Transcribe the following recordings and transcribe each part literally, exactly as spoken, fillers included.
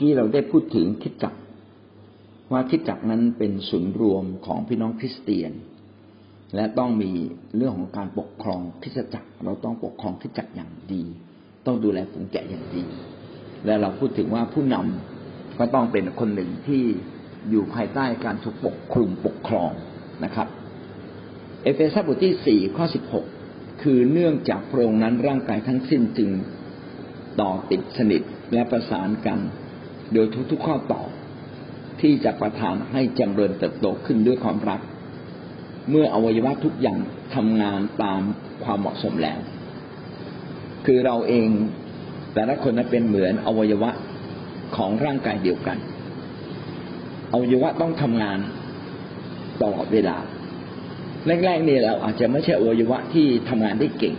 กี้เราได้พูดถึงคริสตจักรว่าคริสตจักรนั้นเป็นศูนย์รวมของพี่น้องคริสเตียนและต้องมีเรื่องของการปกครองคริสตจักรเราต้องปกครองคริสตจักรอย่างดีต้องดูแลฝูงแกะอย่างดีและเราพูดถึงว่าผู้นำก็ต้องเป็นคนหนึ่งที่อยู่ภายใต้การถูกปกคลุมปกครองนะครับเอเฟซัสบทที่สี่ข้อสิบหกคือเนื่องจากพระองค์นั้นร่างกายทั้งสิ้นจึงต่อติดสนิทและประสานกันโดยทุกๆข้อต่อที่จะประทานให้เจริญเติบโตขึ้นด้วยความรักเมื่ออวัยวะทุกอย่างทำงานตามความเหมาะสมแล้วคือเราเองแต่ละคนนั้นเป็นเหมือนอวัยวะของร่างกายเดียวกันอวัยวะต้องทำงานตลอดเวลาแรกๆนี่เราอาจจะไม่ใช่อวัยวะที่ทำงานได้เก่ง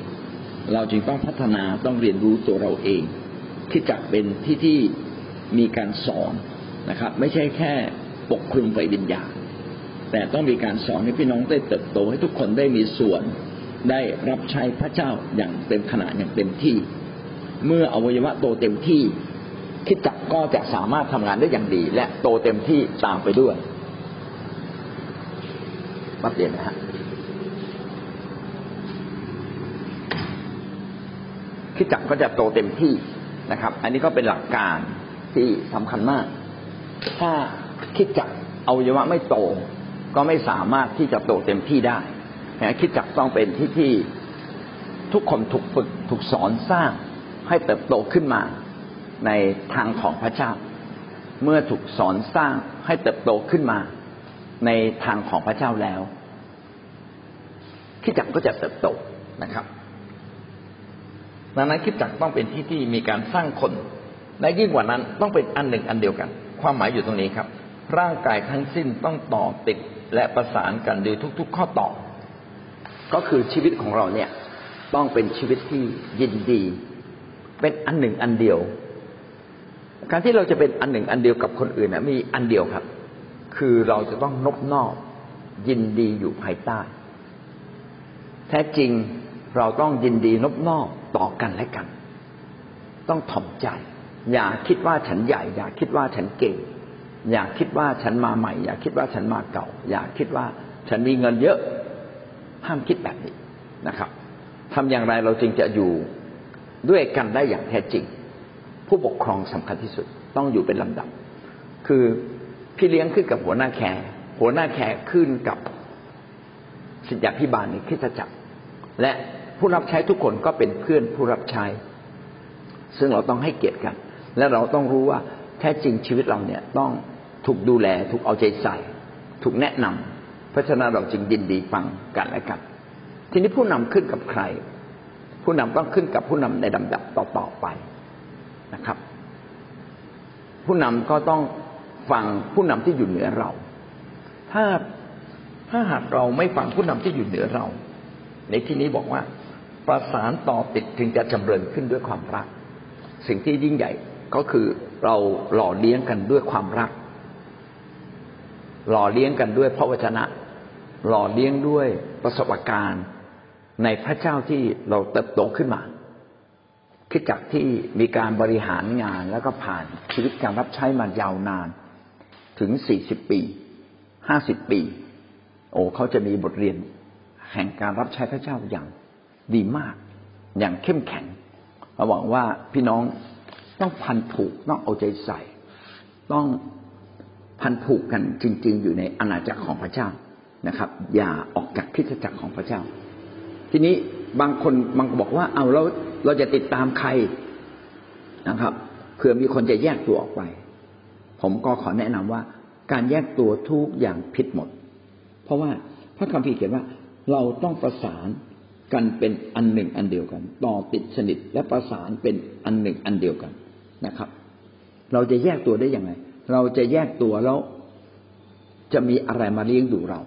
เราจึงต้องพัฒนาต้องเรียนรู้ตัวเราเองที่จักเป็นที่ที่มีการสอนนะครับไม่ใช่แค่ปกคลุมฝ่ายวิญญาณแต่ต้องมีการสอนให้พี่น้องได้เติบโตให้ทุกคนได้มีส่วนได้รับใช้พระเจ้าอย่างเต็มขนาดอย่างเต็มที่เมื่ออวัยวะโตเต็มที่คริสตจักรก็จะสามารถทำงานได้อย่างดีและโตเต็มที่ตามไปด้วยมาเปลี่ยนนะฮะคริสตจักรก็จะโตเต็มที่นะครับอันนี้ก็เป็นหลักการที่สำคัญมากถ้าคริสตจักรอวัยวะไม่โตก็ไม่สามารถที่จะโตเต็มที่ได้นะคริสตจักรต้องเป็นที่ที่ทุกคนถูกฝึกถูกสอนสร้างให้เติบโตขึ้นมาในทางของพระเจ้าเมื่อถูกสอนสร้างให้เติบโตขึ้นมาในทางของพระเจ้าแล้วคริสตจักรก็จะเติบโตนะครับดังนั้นคริสตจักรต้องเป็นที่ที่มีการสร้างคนและยิ่งกว่านั้นต้องเป็นอันหนึ่งอันเดียวกันความหมายอยู่ตรงนี้ครับร่างกายทั้งสิ้นต้องต่อติดและประสานกันโดยทุกๆข้อต่อก็คือชีวิตของเราเนี่ยต้องเป็นชีวิตที่ยินดีเป็นอันหนึ่งอันเดียวการที่เราจะเป็นอันหนึ่งอันเดียวกับคนอื่นนะมีอันเดียวครับคือเราจะต้องนอบน้อมยินดีอยู่ภายใต้แท้จริงเราต้องยินดีนอบน้อมต่อกันและกันต้องถ่อมใจอย่าคิดว่าฉันใหญ่อย่าคิดว่าฉันเก่งอย่าคิดว่าฉันมาใหม่อย่าคิดว่าฉันมาเก่าอย่าคิดว่าฉันมีเงินเยอะห้ามคิดแบบนี้นะครับทำอย่างไรเราจึงจะอยู่ด้วยกันได้อย่างแท้จริงผู้ปกครองสำคัญที่สุดต้องอยู่เป็นลำดับคือพี่เลี้ยงขึ้นกับหัวหน้าแขกหัวหน้าแขกขึ้นกับศิษยาภิบาลในคริสตจักรและผู้รับใช้ทุกคนก็เป็นเพื่อนผู้รับใช้ซึ่งเราต้องให้เกียรติกันและเราต้องรู้ว่าแท้จริงชีวิตเราเนี่ยต้องถูกดูแลถูกเอาใจใส่ถูกแนะนำเพราะฉะนั้นเราจึงยินดีฟังกันและกันทีนี้ผู้นำขึ้นกับใครผู้นำต้องขึ้นกับผู้นำในลำดับต่อๆไปนะครับผู้นำก็ต้องฟังผู้นำที่อยู่เหนือเราถ้าถ้าหากเราไม่ฟังผู้นำที่อยู่เหนือเราในที่นี้บอกว่าประสานต่อติดถึงจะจำเริญขึ้นด้วยความรักสิ่งที่ยิ่งใหญ่ก็คือเราหล่อเลี้ยงกันด้วยความรักหล่อเลี้ยงกันด้วยพระวจนะหล่อเลี้ยงด้วยประสบการณ์ในพระเจ้าที่เราเติบโตขึ้นมาคริสตจักรที่มีการบริหารงานแล้วก็ผ่านชีวิตการรับใช้มายาวนานถึงสี่สิบปีห้าสิบปีโอ้เขาจะมีบทเรียนแห่งการรับใช้พระเจ้าอย่างดีมากอย่างเข้มแข็งหวังว่าพี่น้องต้องพันผูกต้องเอาใจใส่ต้องพันผูกกันจริงๆอยู่ในอาณาจักรของพระเจ้านะครับอย่าออกจากคริสตจักรของพระเจ้าทีนี้บางคนบางคนบอกว่าเอาเราเราจะติดตามใครนะครับเพื่อมีคนจะแยกตัวออกไปผมก็ขอแนะนำว่าการแยกตัวทุกอย่างผิดหมดเพราะว่าพระคัมภีร์เขียนว่าเราต้องประสานกันเป็นอันหนึ่งอันเดียวกันต่อติดสนิทและประสานเป็นอันหนึ่งอันเดียวกันนะครับเราจะแยกตัวได้อย่างไรเราจะแยกตัวแล้วจะมีอะไรมาเลี้ยงดูเรา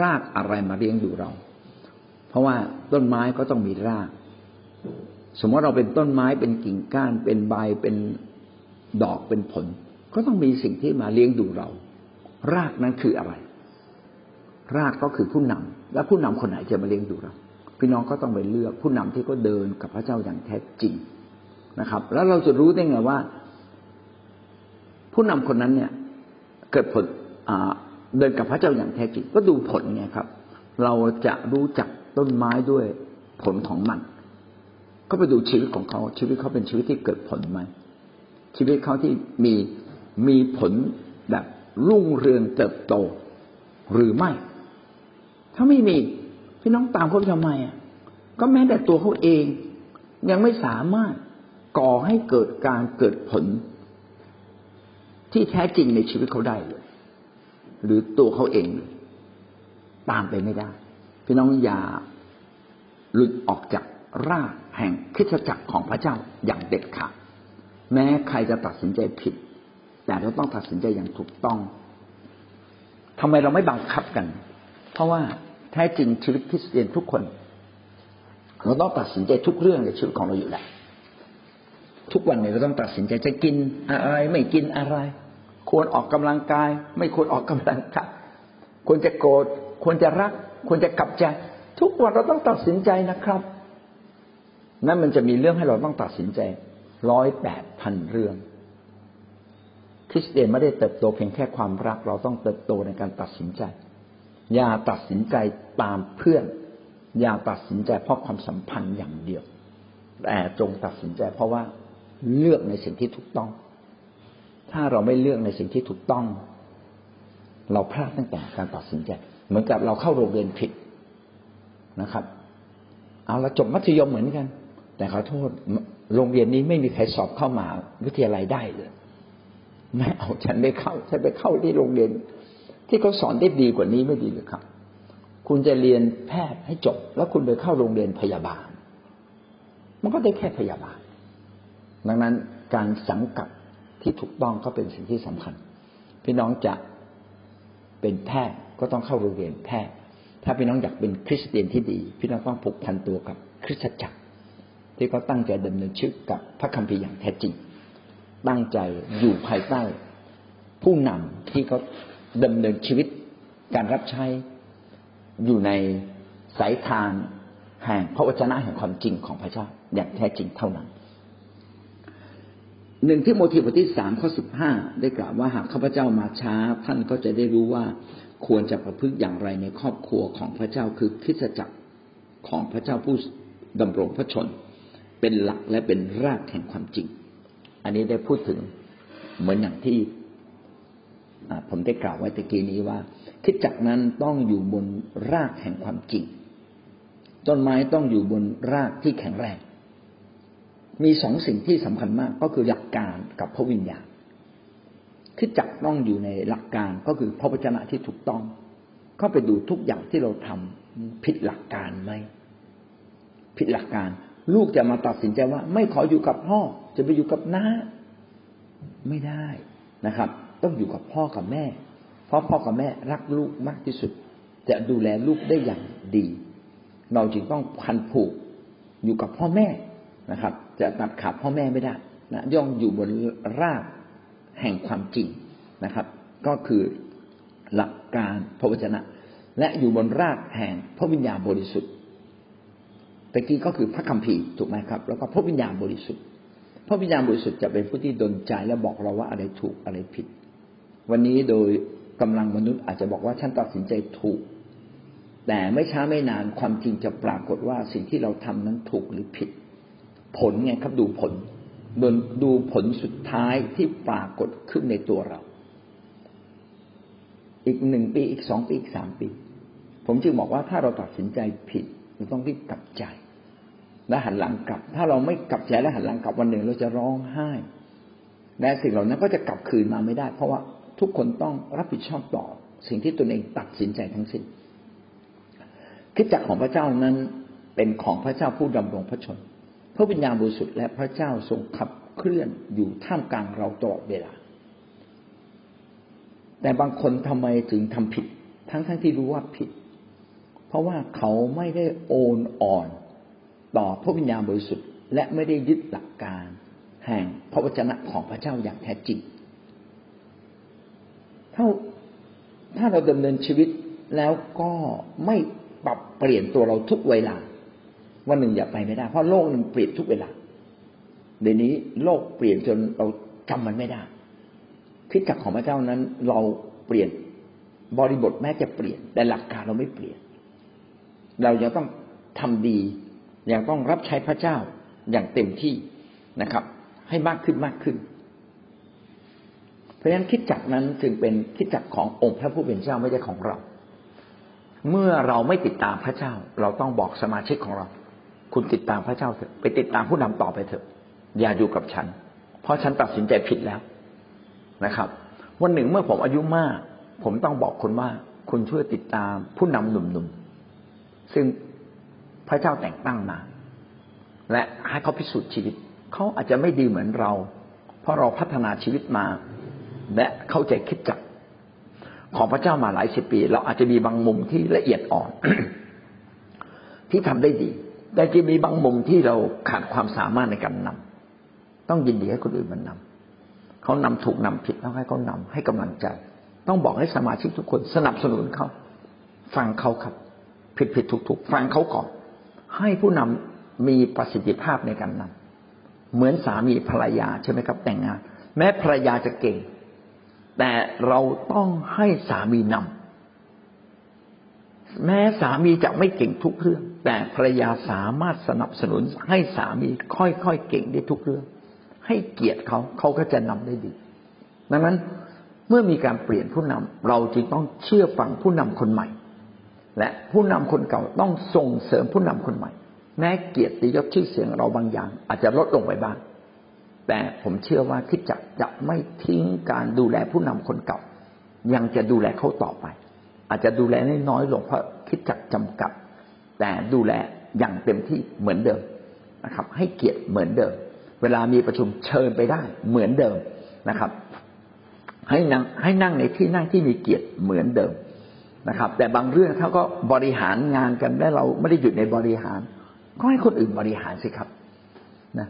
รากอะไรมาเลี้ยงดูเราเพราะว่าต้นไม้ก็ต้องมีรากสมมติเราเป็นต้นไม้เป็นกิ่งก้านเป็นใบเป็นดอกเป็นผลก็ต้องมีสิ่งที่มาเลี้ยงดูเรารากนั้นคืออะไรรากก็คือผู้นำและผู้นำคนไหนจะมาเลี้ยงดูเราพี่น้องก็ต้องไปเลือกผู้นำที่ก็เดินกับพระเจ้าอย่างแท้จริงนะครับแล้วเราจะรู้ได้ไงว่า ผู้นำคนนั้นเนี่ยเกิดผลเดินกับพระเจ้าอย่างแท้จริงก็ดูผลไงครับเราจะรู้จักต้นไม้ด้วยผลของมันก็ไปดูชีวิตของเขาชีวิตเขาเป็นชีวิตที่เกิดผลไหมชีวิตเขาที่มีมีผลแบบรุ่งเรืองเติบโตหรือไม่ถ้าไม่มีพี่น้องตามเขาทำไมอ่ะก็แม้แต่ตัวเขาเองยังไม่สามารถก่อให้เกิดการเกิดผลที่แท้จริงในชีวิตเขาได้เลยหรือตัวเขาเองตามไปไม่ได้พี่น้องอย่าหลุดออกจากรากแห่งคริสตจักรของพระเจ้าอย่างเด็ดขาดแม้ใครจะตัดสินใจผิดแต่เราต้องตัดสินใจอย่างถูกต้องทำไมเราไม่บังคับกันเพราะว่าแท้จริงชีวิตคริสเตียนทุกคนเราต้องตัดสินใจทุกเรื่องในชีวิตของเราอยู่แล้วทุกวันนี้เราต้องตัดสินใจจะกินอะไรไม่กินอะไรควรออกกำลังกายไม่ควรออกกำลังกายควรจะโกรธควรจะรักควรจะกลับใจทุกวันเราต้องตัดสินใจนะครับนั่นมันจะมีเรื่องให้เราต้องตัดสินใจร้อยแปดพันเรื่องคริสเตียนไม่ได้เติบโตเพียงแค่ความรักเราต้องเติบโตในการตัดสินใจอย่าตัดสินใจตามเพื่อนอย่าตัดสินใจเพราะความสัมพันธ์อย่างเดียวแต่จงตัดสินใจเพราะว่าเลือกในสิ่งที่ถูกต้องถ้าเราไม่เลือกในสิ่งที่ถูกต้องเราพลาดตั้งแต่การตัดสินใจเหมือนกับเราเข้าโรงเรียนผิดนะครับเอาละจบมัธยมเหมือนกันแต่ขอโทษโรงเรียนนี้ไม่มีใครสอบเข้ามหาวิทยาลัยได้เลยไม่เอาฉันไม่เข้าฉันไปเข้าที่โรงเรียนที่เขาสอนได้ดีกว่านี้ไม่ดีหรือครับคุณจะเรียนแพทย์ให้จบแล้วคุณไปเข้าโรงเรียนพยาบาลมันก็ได้แค่พยาบาลดังนั้นการสังกัดที่ถูกต้องก็เป็นสิ่งที่สำคัญพี่น้องจะเป็นแพทย์ก็ต้องเข้าโรงเรียนแพทย์ถ้าพี่น้องอยากเป็นคริสเตียนที่ดีพี่น้องต้องผูกพันตัวกับคริสตจักรที่เขาตั้งใจดำเนินชีวิตกับพระคัมภีร์อย่างแท้จริงตั้งใจอยู่ภายใต้ผู้นำที่เขาดำเนินชีวิตการรับใช้อยู่ในสายทางแห่งพระวจนะแห่งความจริงของพระเจ้าอย่างแท้จริงเท่านั้นหนึ่งที่โมธีบทที่สามข้อสิบห้าได้กล่าวว่าหากข้าพเจ้ามาช้าท่านก็จะได้รู้ว่าควรจะประพฤติอย่างไรในครอบครัวของพระเจ้าคือคริสตจักรของพระเจ้าผู้ดำรงพระชนเป็นหลักและเป็นรากแห่งความจริงอันนี้ได้พูดถึงเหมือนอย่างที่ผมได้กล่าวไว้ตะกี้นี้ว่าคริสตจักรนั้นต้องอยู่บนรากแห่งความจริงต้นไม้ต้องอยู่บนรากที่แข็งแรงมีสองสิ่งที่สำคัญมากก็คือหลักการกับพระวิญญาณคริสตจักรต้องอยู่ในหลักการก็คือพระวจนะที่ถูกต้องเข้าไปดูทุกอย่างที่เราทำผิดหลักการไหมผิดหลักการลูกจะมาตัดสินใจว่าไม่ขออยู่กับพ่อจะไปอยู่กับน้าไม่ได้นะครับต้องอยู่กับพ่อกับแม่เพราะพ่อกับแม่รักลูกมากที่สุดจะดูแลลูกได้อย่างดีเราจึงต้องพันผูกอยู่กับพ่อแม่นะครับจะตัดขาดพ่อแม่ไม่ได้นะย่องอยู่บนรากแห่งความจริงนะครับก็คือหลักการพระวจนะและอยู่บนรากแห่งพระวิญญาณบริสุทธิ์ตะกี้ก็คือพระคัมภีร์ถูกไหมครับแล้วก็พระวิญญาณบริสุทธิ์พระวิญญาณบริสุทธิ์จะเป็นผู้ที่ดลใจและบอกเราว่าอะไรถูกอะไรผิดวันนี้โดยกำลังมนุษย์อาจจะบอกว่าฉันตัดสินใจถูกแต่ไม่ช้าไม่นานความจริงจะปรากฏว่าสิ่งที่เราทำนั้นถูกหรือผิดผลไงครับดูผลดูผลสุดท้ายที่ปรากฏขึ้นในตัวเราอีกหนึ่งปีอีกสองปีอีกสามปีผมจึงบอกว่าถ้าเราตัดสินใจผิดเราต้องรีบกลับใจและหันหลังกลับถ้าเราไม่กลับใจและหันหลังกลับวันหนึ่งเราจะร้องไห้และสิ่งเหล่านั้นก็จะกลับคืนมาไม่ได้เพราะว่าทุกคนต้องรับผิดชอบต่อสิ่งที่ตนเองตัดสินใจทั้งสิ้นคริสตจักรของพระเจ้านั้นเป็นของพระเจ้าผู้ดำรงพระชนพระวิญญาณบริสุทธิ์และพระเจ้าทรงขับเคลื่อนอยู่ท่ามกลางเราตลอดเวลาแต่บางคนทำไมถึงทำผิดทั้งๆ ท, ที่รู้ว่าผิดเพราะว่าเขาไม่ได้โอนอ่อนต่อพระวิญญาณบริสุทธิ์และไม่ได้ยึดหลักการแห่งพระวจนะของพระเจ้าอย่างแท้จริงถ้าถ้าเราดำเนินชีวิตแล้วก็ไม่ปรับเปลี่ยนตัวเราทุกเวลาวันหนึ่งอย่าไปไม่ได้เพราะโลกมันเปลี่ยนทุกเวลาเดี๋ยวนี้โลกเปลี่ยนจนเราจำมันไม่ได้ คริสตจักรของพระเจ้านั้นเราเปลี่ยนบริบทแม้จะเปลี่ยนแต่หลักการเราไม่เปลี่ยนเรายังต้องทำดียังต้องรับใช้พระเจ้าอย่างเต็มที่นะครับให้มากขึ้นมากขึ้นเพราะฉะนั้นคริสตจักรนั้นจึงเป็นคริสตจักรขององค์พระผู้เป็นเจ้าไม่ใช่ของเราเมื่อเราไม่ติดตามพระเจ้าเราต้องบอกสมาชิกของเราคุณติดตามพระเจ้าเถอะไปติดตามผู้นำต่อไปเถอะอย่าอยู่กับฉันเพราะฉันตัดสินใจผิดแล้วนะครับวันหนึ่งเมื่อผมอายุมากผมต้องบอกคนว่าคุณช่วยติดตามผู้นำหนุ่มๆซึ่งพระเจ้าแต่งตั้งมาและให้เขาพิสูจน์ชีวิตเขาอาจจะไม่ดีเหมือนเราเพราะเราพัฒนาชีวิตมาและเข้าใจคริสตจักรของพระเจ้ามาหลายสิบปีเราอาจจะมีบางมุมที่ละเอียดอ่อน ที่ทำได้ดีแต่จะมีบางมุมที่เราขาดความสามารถในการนำต้องยินดีให้คนอื่นมันนำเขานำถูกนำผิดต้องให้เขานำให้กำลังใจต้องบอกให้สมาชิกทุกคนสนับสนุนเขาฟังเขาครับผิดผิดถูกถูกฟังเขาก่อนให้ผู้นำมีประสิทธิภาพในการนำเหมือนสามีภรรยาใช่ไหมครับแต่งงานแม้ภรรยาจะเก่งแต่เราต้องให้สามีนำแม้สามีจะไม่เก่งทุกเรื่องแต่ภรรยาสามารถสนับสนุนให้สามีค่อยๆเก่งได้ทุกเรื่องให้เกียรติเขาเขาก็จะนำได้ดีดังนั้นเมื่อมีการเปลี่ยนผู้นำเราจึงต้องเชื่อฟังผู้นำคนใหม่และผู้นำคนเก่าต้องส่งเสริมผู้นำคนใหม่แม้เกียรติยศชื่อเสียงเราบางอย่างอาจจะลดลงไปบ้างแต่ผมเชื่อว่าคริสตจักรจะไม่ทิ้งการดูแลผู้นำคนเก่ายังจะดูแลเขาต่อไปอาจจะดูแลน้อยลงเพราะคริสตจักรจำกัดแต่ดูแลอย่างเต็มที่เหมือนเดิมนะครับให้เกียรติเหมือนเดิมเวลามีประชุมเชิญไปได้เหมือนเดิมนะครับให้นั่งให้นั่งในที่นั่งที่มีเกียรติเหมือนเดิมนะครับแต่บางเรื่องเขาก็บริหารงานกันได้เราไม่ได้หยุดในบริหารก็ให้คนอื่นบริหารสิครับนะ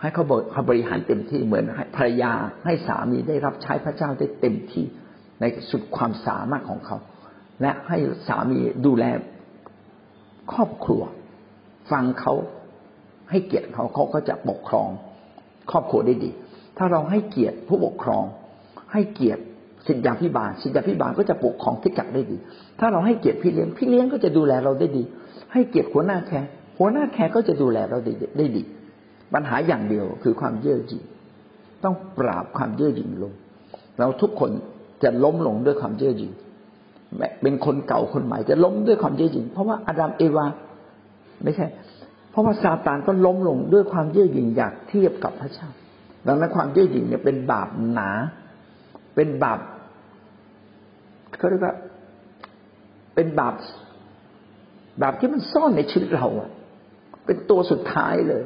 ให้เขาบริหารเต็มที่เหมือนภรรยาให้สามีได้รับใช้พระเจ้าได้เต็มที่ในสุดความสามารถของเขาและให้สามีดูแลครอบครัวฟังเขาให้เกียรติเขาเขาก็จะปกครองครอบครัวได้ดีถ้าเราให้เกียรติผู้ปกครองให้เกียรติศิษยาภิบาลศิษยาภิบาลก็จะปกครองคริสตจักรได้ดีถ้าเราให้เกียรติพี่เลี้ยงพี่เลี้ยงก็จะดูแลเราได้ดีให้เกียรติหัวหน้าแคร์หัวหน้าแคร์ก็จะดูแลเราได้ได้ดีปัญหาอย่างเดียวคือความเย่อหยิ่งต้องปราบความเย่อหยิ่งลงเราทุกคนจะล้มลงด้วยความเย่อหยิ่งเป็นคนเก่าคนใหม่จะล้มด้วยความเย่อหยิ่งเพราะว่าอาดัมเอวาไม่ใช่เพราะว่าซาตานก็ล้มลงด้วยความเย่อหยิ่งอยากเทียบกับพระเจ้าดังนั้นความเย่อหยิ่งเนี่ยเป็นบาปหนาเป็นบาปเขาเรียกว่าเป็นบาปบาปที่มันซ่อนในชีวิตเราอ่ะเป็นตัวสุดท้ายเลย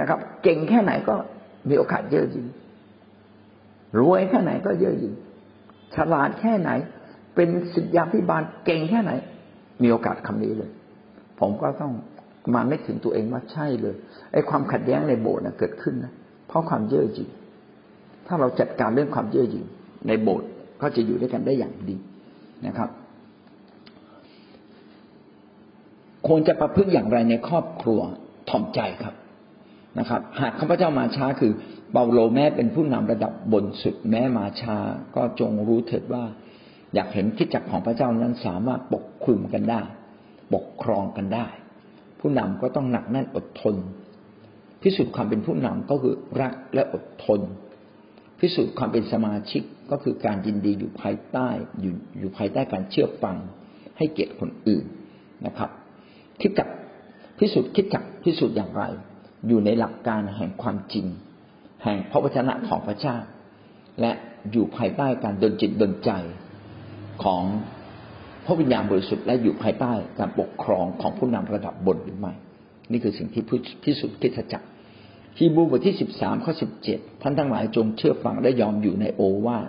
นะครับเก่งแค่ไหนก็มีโอกาสเยอะจริงรวยแค่ไหนก็เยอะจริงฉลาดแค่ไหนเป็นศิษยาภิบาลเก่งแค่ไหนมีโอกาสคำนี้เลยผมก็ต้องมาไม่ถึงตัวเองว่าใช่เลยไอ้ความขัดแย้งในโบสถ์เกิดขึ้นนะเพราะความเยอะจริงถ้าเราจัดการเรื่องความเย่อหยิ่งในโบสถ์ก็จะอยู่ด้วยกันได้อย่างดีนะครับควรจะประพฤติอย่างไรในครอบครัวถ่อมใจครับนะครับหากข้าพเจ้ามาช้าคือเปาโลแม้เป็นผู้นำระดับบนสุดแม้มาช้าก็จงรู้เถิดว่าอยากเห็นคริสตจักรของพระเจ้านั้นสามารถปกคลุมกันได้ปกครองกันได้ผู้นำก็ต้องหนักแน่นอดทนพิสูจน์ความเป็นผู้นำก็คือรักและอดทนพิสูจน์ความเป็นสมาชิกก็คือการยินดีอยู่ภายใต้อยู่อยู่ภายใต้การเชื่อฟังให้เกียรติคนอื่นนะครับคริสตจักรพิสูจน์คริสตจักรพิสูจน์อย่างไรอยู่ในหลักการแห่งความจริงแห่งพระวจนะของพระเจ้าและอยู่ภายใต้การดลจิตดลใจของพระวิญญาณบริสุทธิ์และอยู่ภายใต้การปกครองของผู้นำระดับบนหรือไม่นี่คือสิ่งที่พิสูจน์คริสตจักรฮีบรูบทที่สิบสามข้อสิบเจ็ดท่านทั้งหลายจงเชื่อฟังและยอมอยู่ในโอวาท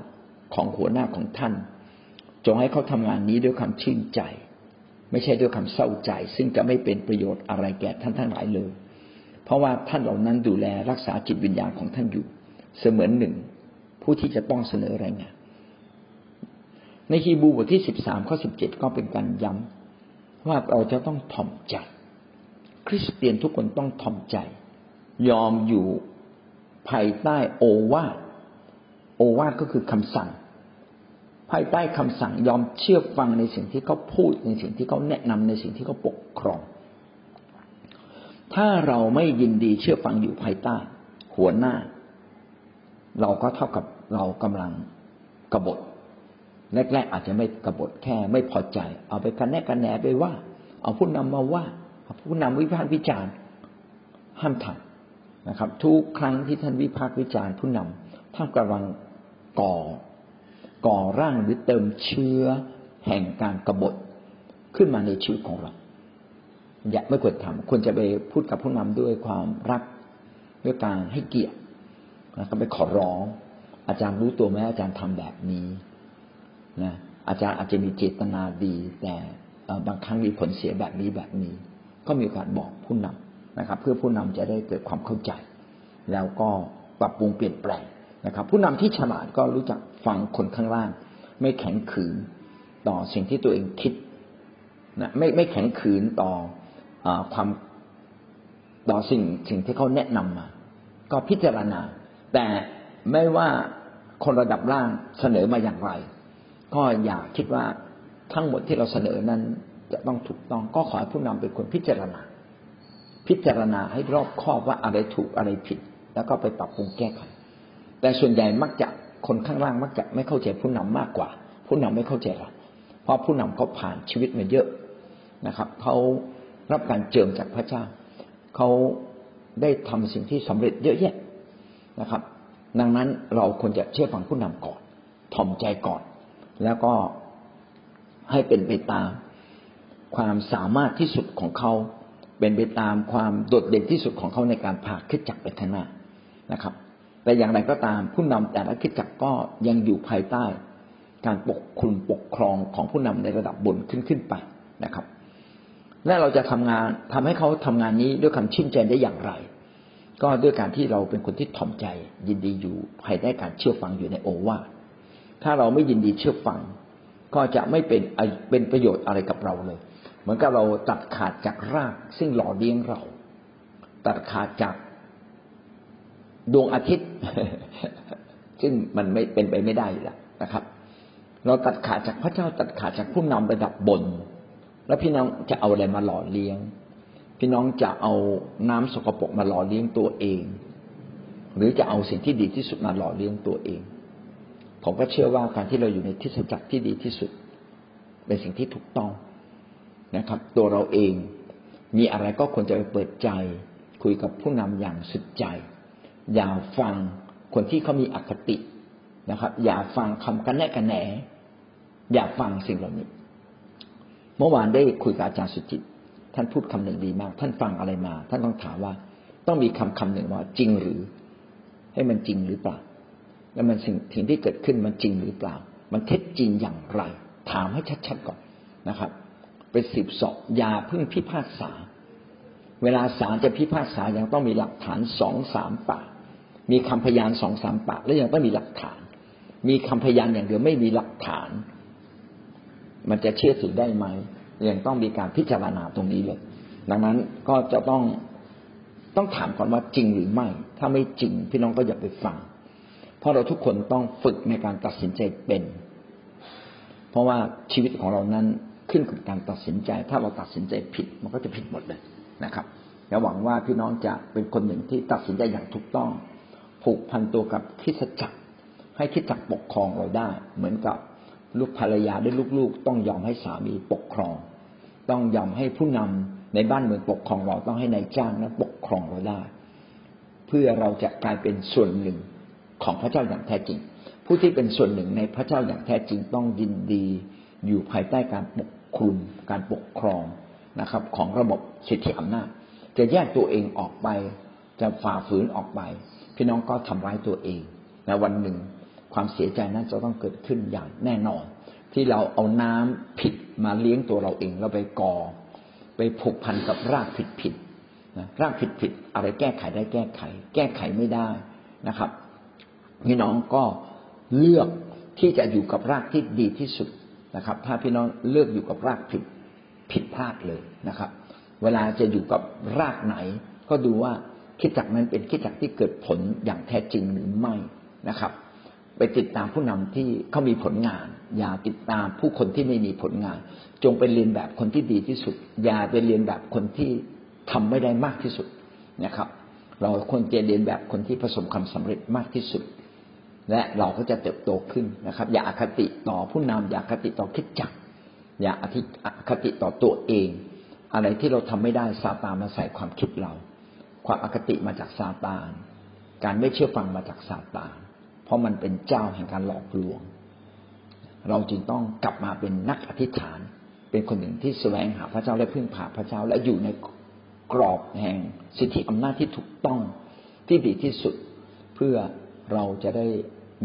ของหัวหน้าของท่านจงให้เขาทำงานนี้ด้วยความชื่นใจไม่ใช่ด้วยความเศร้าใจซึ่งจะไม่เป็นประโยชน์อะไรแก่ท่านทั้งหลายเลยเพราะว่าท่านเหล่านั้นดูแลรักษาจิตวิญญาณของท่านอยู่เสมือนหนึ่งผู้ที่จะต้องเสนอรายงานในฮีบรูบทที่สิบสามข้อสิบเจ็ดก็เป็นการย้ำว่าเราจะต้องถ่อมใจคริสเตียนทุกคนต้องถ่อมใจยอมอยู่ภายใต้โอวาท โอวาทก็คือคำสั่งภายใต้คำสั่งยอมเชื่อฟังในสิ่งที่เขาพูดในสิ่งที่เขาแนะนำในสิ่งที่เขาปกครองถ้าเราไม่ยินดีเชื่อฟังอยู่ภายใต้หัวหน้าเราก็เท่ากับเรากำลังกบฏแรกๆอาจจะไม่กบฏแค่ไม่พอใจเอาไปกระแนะกระแหนไปว่าเอาผู้นำมาว่าเอาผู้นำวิพากษ์วิจารณ์ห้ามทำนะครับทุกครั้งที่ท่านวิพากษ์วิจารณ์ผู้นำท่านกำลังก่อก่อร่างหรือเติมเชื้อแห่งการกบฏขึ้นมาในชีวิตของเราอย่าไม่ควรทำควรจะไปพูดกับผู้นำด้วยความรักด้วยการให้เกียรตินะก็ไปขอร้องอาจารย์รู้ตัวไหมอาจารย์ทำแบบนี้นะอาจารย์อาจจะมีเจตนาดีแต่บางครั้งมีผลเสียแบบนี้แบบนี้ก็มีการบอกผู้นำนะครับเพื่อผู้นำจะได้เกิดความเข้าใจแล้วก็ปรับปรุงเปลี่ยนแปลงนะครับผู้นำที่ฉลาดก็รู้จักฟังคนข้างล่างไม่แข็งขืนต่อสิ่งที่ตัวเองคิดนะไม่ไม่แข็งขืนต่อความต่อสิ่งสิ่งที่เขาแนะนำมาก็พิจารณาแต่ไม่ว่าคนระดับล่างเสนอมาอย่างไรก็อย่าคิดว่าทั้งหมดที่เราเสนอนั้นจะต้องถูกต้องก็ขอให้ผู้นำเป็นคนพิจารณาพิจารณาให้รอบคอบว่าอะไรถูกอะไรผิดแล้วก็ไปปรับปรุงแก้ไขแต่ส่วนใหญ่มักจะคนข้างล่างมักจะไม่เข้าใจผู้นำมากกว่าผู้นำไม่เข้าใจเราเพราะผู้นำเขาผ่านชีวิตมาเยอะนะครับเขารับการเจิมจากพระเจ้าเขาได้ทำสิ่งที่สำเร็จเยอะแยะนะครับดังนั้นเราควรจะเชื่อฟังผู้นำก่อนถ่อมใจก่อนแล้วก็ให้เป็นไปตามความสามารถที่สุดของเขาเป็นไปตามความโดดเด่นที่สุดของเขาในการพาคริสตจักรไปข้างหน้านะครับแต่อย่างไรก็ตามผู้นำแต่ละคริสตจักรก็ยังอยู่ภายใต้การปกคลุมปกครองของผู้นำในระดับบนขึ้นขึ้นไปนะครับและเราจะทำงานทำให้เขาทำงานนี้ด้วยความชื่นใจได้อย่างไรก็ด้วยการที่เราเป็นคนที่ถ่อมใจยินดีอยู่ภายใต้การเชื่อฟังอยู่ในโอวาทถ้าเราไม่ยินดีเชื่อฟังก็จะไม่เป็นเป็นประโยชน์อะไรกับเราเลยเหมือนกับเราตัดขาดจากรากซึ่งหล่อเลี้ยงเราตัดขาดจากดวงอาทิตย์ ซึ่งมันไม่เป็นไปไม่ได้แล้วนะครับเราตัดขาดจากพระเจ้าตัดขาดจากผู้นำระดับบนแล้วพี่น้องจะเอาอะไรมาหล่อเลี้ยงพี่น้องจะเอาน้ำสกปรกมาหล่อเลี้ยงตัวเองหรือจะเอาสิ่งที่ดีที่สุดมาหล่อเลี้ยงตัวเองผมก็เชื่อว่าการที่เราอยู่ในทิศจักรที่ดีที่สุดเป็นสิ่งที่ถูกต้องนะครับตัวเราเองมีอะไรก็ควรจะไปเปิดใจคุยกับผู้นำอย่างสุดใจอย่าฟังคนที่เขามีอคตินะครับอย่าฟังคำกระแนะกระแหนอย่าฟังสิ่งเหล่านี้เมื่อวานได้คุยกับอาจารย์สุจิตท่านพูดคำหนึ่งดีมากท่านฟังอะไรมาท่านต้องถามว่าต้องมีคำคำหนึ่งว่าจริงหรือให้มันจริงหรือเปล่าแล้วมันสิ่งสิ่งที่เกิดขึ้นมันจริงหรือเปล่ามันเท็จจริงอย่างไรถามให้ชัดๆก่อนนะครับไปสืบสอบอย่าเพิ่งพิพากษาเวลาศาลจะพิพากษายังต้องมีหลักฐานสองสามปากมีคำพยานสองสามปากและยังต้องมีหลักฐานมีคำพยานอย่างเดียวไม่มีหลักฐานมันจะเชื่อถือได้ไหมยังต้องมีการพิจารณาตรงนี้เลยดังนั้นก็จะต้องต้องถามก่อนว่าจริงหรือไม่ถ้าไม่จริงพี่น้องก็อย่าไปฟังเพราะเราทุกคนต้องฝึกในการตัดสินใจเป็นเพราะว่าชีวิตของเรานั้นขึ้นกับการตัดสินใจถ้าเราตัดสินใจผิดมันก็จะผิดหมดเลยนะครับและหวังว่าพี่น้องจะเป็นคนหนึ่งที่ตัดสินใจอย่างถูกต้องผูกพันตัวกับคริสตจักรให้คริสตจักรปกครองเราได้เหมือนกับลูกภรรยาและลูกๆต้องยอมให้สามีปกครองต้องยอมให้ผู้นำในบ้านเมืองปกครองเราต้องให้นายจ้างนั้นปกครองเราได้เพื่อเราจะกลายเป็นส่วนหนึ่งของพระเจ้าอย่างแท้จริงผู้ที่เป็นส่วนหนึ่งในพระเจ้าอย่างแท้จริงต้องยินดีอยู่ภายใต้การปกคลุมการปกครองนะครับของระบบสิทธิอำนาจจะแยกตัวเองออกไปจะฝ่าฝืนออกไปพี่น้องก็ทำร้ายตัวเองและวันหนึ่งความเสียใจนั้นจะต้องเกิดขึ้นอย่างแน่นอนที่เราเอาน้ำผิดมาเลี้ยงตัวเราเองเราไปก่อไปผูกพันกับรากผิดๆนะรากผิดๆอะไรแก้ไขได้แก้ไขแก้ไขไม่ได้นะครับพี่น้องก็เลือกที่จะอยู่กับรากที่ดีที่สุดนะครับถ้าพี่น้องเลือกอยู่กับรากผิดผิดพลาดเลยนะครับเวลาจะอยู่กับรากไหนก็ดูว่าคริสตจักรนั้นเป็นคริสตจักรที่เกิดผลอย่างแท้จริงหรือไม่นะครับ ไปติดตามผู้นำที่เขามีผลงานอย่าติดตามผู้คนที่ไม่มีผลงานจงไปเรียนแบบคนที่ดีที่สุดอย่าไปเรียนแบบคนที่ทำไม่ได้มากที่สุดนะครับเราควรจะเรียนแบบคนที่ประสบความสำเร็จมากที่สุดและเราก็จะเติบโตขึ้นนะครับอย่าอคติต่อผู้นำอย่าอคติต่อคริสตจักรอย่าอคติต่อตัวเองอะไรที่เราทำไม่ได้ซาตานมาใส่ความคิดเราความอคติมาจากซาตานการไม่เชื่อฟังมาจากซาตานเพราะมันเป็นเจ้าแห่งการหลอกลวงเราจึงต้องกลับมาเป็นนักอธิษฐานเป็นคนหนึ่งที่แสวงหาพระเจ้าและพึ่งพาพระเจ้าและอยู่ในกรอบแห่งสิทธิอำนาจที่ถูกต้องที่ดีที่สุดเพื่อเราจะได้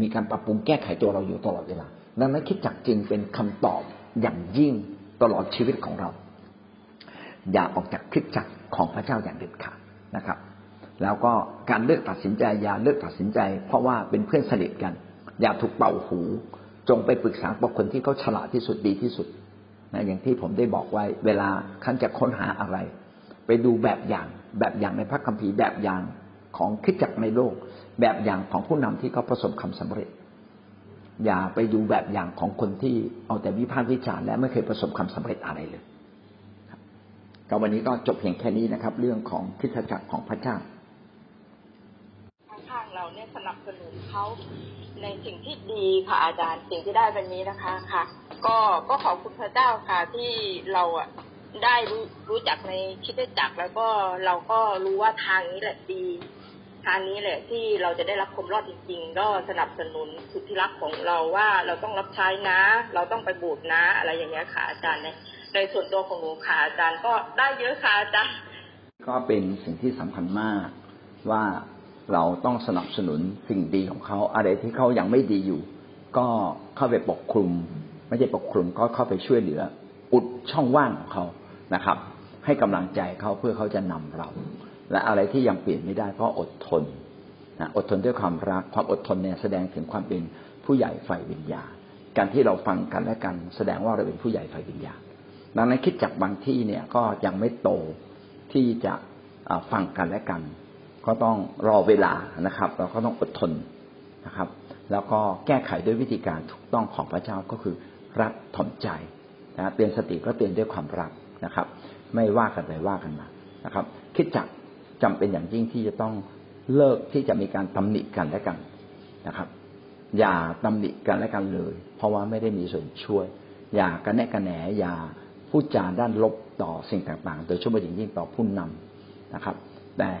มีการปรับปรุงแก้ไขตัวเราอยู่ตลอดเวลาดังนั้นคริสตจักรจึงเป็นคำตอบอย่างยิ่งตลอดชีวิตของเราอย่าออกจากคริสตจักรของพระเจ้าอย่างเด็ดขาดนะครับแล้วก็การเลือกตัดสินใจอย่าเลือกตัดสินใจเพราะว่าเป็นเพื่อนสนิทกันอย่าถูกเป่าหูจงไปปรึกษากับคนที่เขาฉลาดที่สุดดีที่สุดนะอย่างที่ผมได้บอกไว้เวลาท่านจะค้นหาอะไรไปดูแบบอย่างแบบอย่างในพระคัมภีร์แบบอย่างของคริสตจักรในโลกแบบอย่างของผู้นำที่เขาประสบความสำเร็จอย่าไปดูแบบอย่างของคนที่เอาแต่วิพากษ์วิจารณ์และไม่เคยประสบความสำเร็จอะไรเลยก็วันนี้ก็จบเพียงแค่นี้นะครับเรื่องของคริสตจักรของพระเจ้าข้างเราเนี่ยสนับสนุนเขาในสิ่งที่ดีค่ะอาจารย์สิ่งที่ได้วันนี้นะคะค่ะก็ก็ขอบคุณพระเจ้าค่ะที่เราอ่ะได้รู้รู้จักในคริสตจักรแล้วก็เราก็รู้ว่าทางนี้แหละดีทางนี้แหละที่เราจะได้รับความรอดจริงๆก็สนับสนุนสุดที่รักของเราว่าเราต้องรับใช้นะเราต้องไปบูชานะอะไรอย่างเงี้ยค่ะอาจารย์ในในส่วนตัวของหนูค่ะอาจารย์ก็ได้เยอะค่ะอาจารย์ก็เป็นสิ่งที่สำคัญมากว่าเราต้องสนับสนุนสิ่งดีของเขาอะไรที่เขายังไม่ดีอยู่ก็เข้าไปปกคลุมไม่ใช่ปกคลุมก็เข้าไปช่วยเหลืออุดช่องว่างของเขานะครับให้กำลังใจเขาเพื่อเขาจะนำเราและอะไรที่ยังเปลี่ยนไม่ได้ก็อดทนนะอดทนด้วยความรักความอดทนเนี่ยแสดงถึงความเป็นผู้ใหญ่ฝ่ายวิญญาณการที่เราฟังกันและกันแสดงว่าเราเป็นผู้ใหญ่ฝ่ายวิญญาณดังนั้นคิดจากบางที่เนี่ยก็ยังไม่โตที่จะฟังกันและกันก็ต้องรอเวลานะครับเราก็ต้องอดทนนะครับแล้วก็แก้ไขด้วยวิธีการถูกต้องของพระเจ้าก็คือรักถ่อมใจนะเตือนสติก็เตือนด้วยความรักนะครับไม่ว่ากันไปว่ากันมานะครับคริสตจักรจำเป็นอย่างยิ่งที่จะต้องเลิกที่จะมีการตำหนิกันและกันนะครับอย่าตำหนิกันและกันเลยเพราะว่าไม่ได้มีส่วนช่วยอย่ากระแนะกระแหนอย่าพูดจาด้านลบต่อสิ่งต่างๆโดยเฉพาะอย่างยิ่งต่อผู้นำนะครับแต่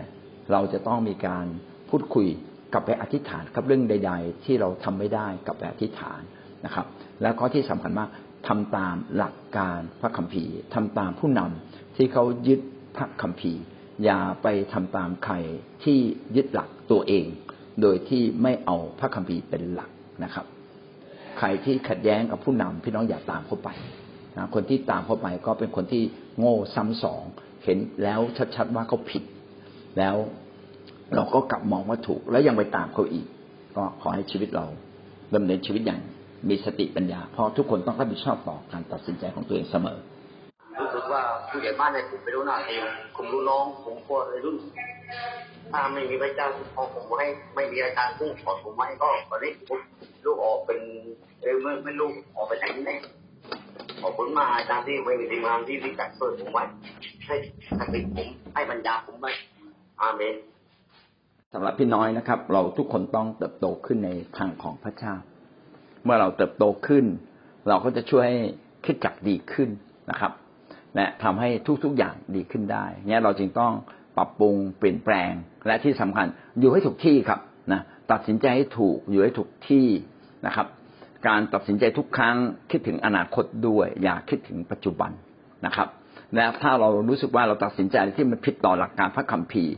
เราจะต้องมีการพูดคุยกลับไปอธิษฐานกับเรื่องใดๆที่เราทำไม่ได้กลับไปอธิษฐานนะครับแล้วก็ที่สำคัญมากทำตามหลักการพระคัมภีร์ทำตามผู้นำที่เขายึดพระคัมภีร์อย่าไปทำตามใครที่ยึดหลักตัวเองโดยที่ไม่เอาพระคัมภีร์เป็นหลักนะครับใครที่ขัดแย้งกับผู้นำพี่น้องอย่าตามเข้าไปนะคนที่ตามเข้าไปก็เป็นคนที่โง่ซ้ำสองเห็นแล้วชัดๆว่าเขาผิดแล้วเราก็กลับมองว่าถูกแล้วยังไปตามเขาอีกก็ขอให้ชีวิตเราดำเนินชีวิตอย่างมีสติปัญญาเพราะทุกคนต้องรับผิดชอบต่อการตัดสินใจของตัวเองเสมอรู้สึกว่าผู้ใหญ่บ้านในกลุ่มเป็นรุ่นหน้าเองกลุ่มรุ่นน้องกลุ่มพวกเลยรุ่นถ้าไม่มีพระเจ้าคุ้มครองผมให้ไม่มีอาจารย์คุ้มครองผมไว้ก็ตอนนี้ลูกออกเป็นเออไม่ลูกออกไปไหนไหนขอบคุณมาอาจารย์ที่ไม่มีทีมงานที่รู้จักช่วยผมไว้ให้สติผมให้ปัญญาผมไว้สำหรับพี่น้อยนะครับเราทุกคนต้องเติบโตขึ้นในทางของพระเจ้าเมื่อเราเติบโตขึ้นเราก็จะช่วยให้คริสตจักรดีขึ้นนะครับและทำให้ทุกๆอย่างดีขึ้นได้เนี่ยเราจึงต้องปรับปรุงเปลี่ยนแปลงและที่สำคัญอยู่ให้ถูกที่ครับนะตัดสินใจให้ถูกอยู่ให้ถูกที่นะครับการตัดสินใจทุกครั้งคิดถึงอนาคตด้วยอย่าคิดถึงปัจจุบันนะครับและถ้าเรารู้สึกว่าเราตัดสินใจที่มันผิดต่อหลักการพระคัมภีร์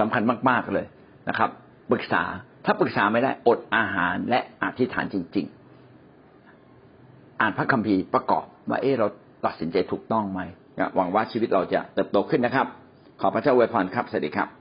สำคัญมากๆเลยนะครับปรึกษาถ้าปรึกษาไม่ได้อดอาหารและอธิษฐานจริงๆอ่านพระคัมภีร์ประกอบว่าเออเราตัดสินใจถูกต้องไหมหวังว่าชีวิตเราจะเติบโตขึ้นนะครับขอพระเจ้าอวยพรครับสวัสดีครับ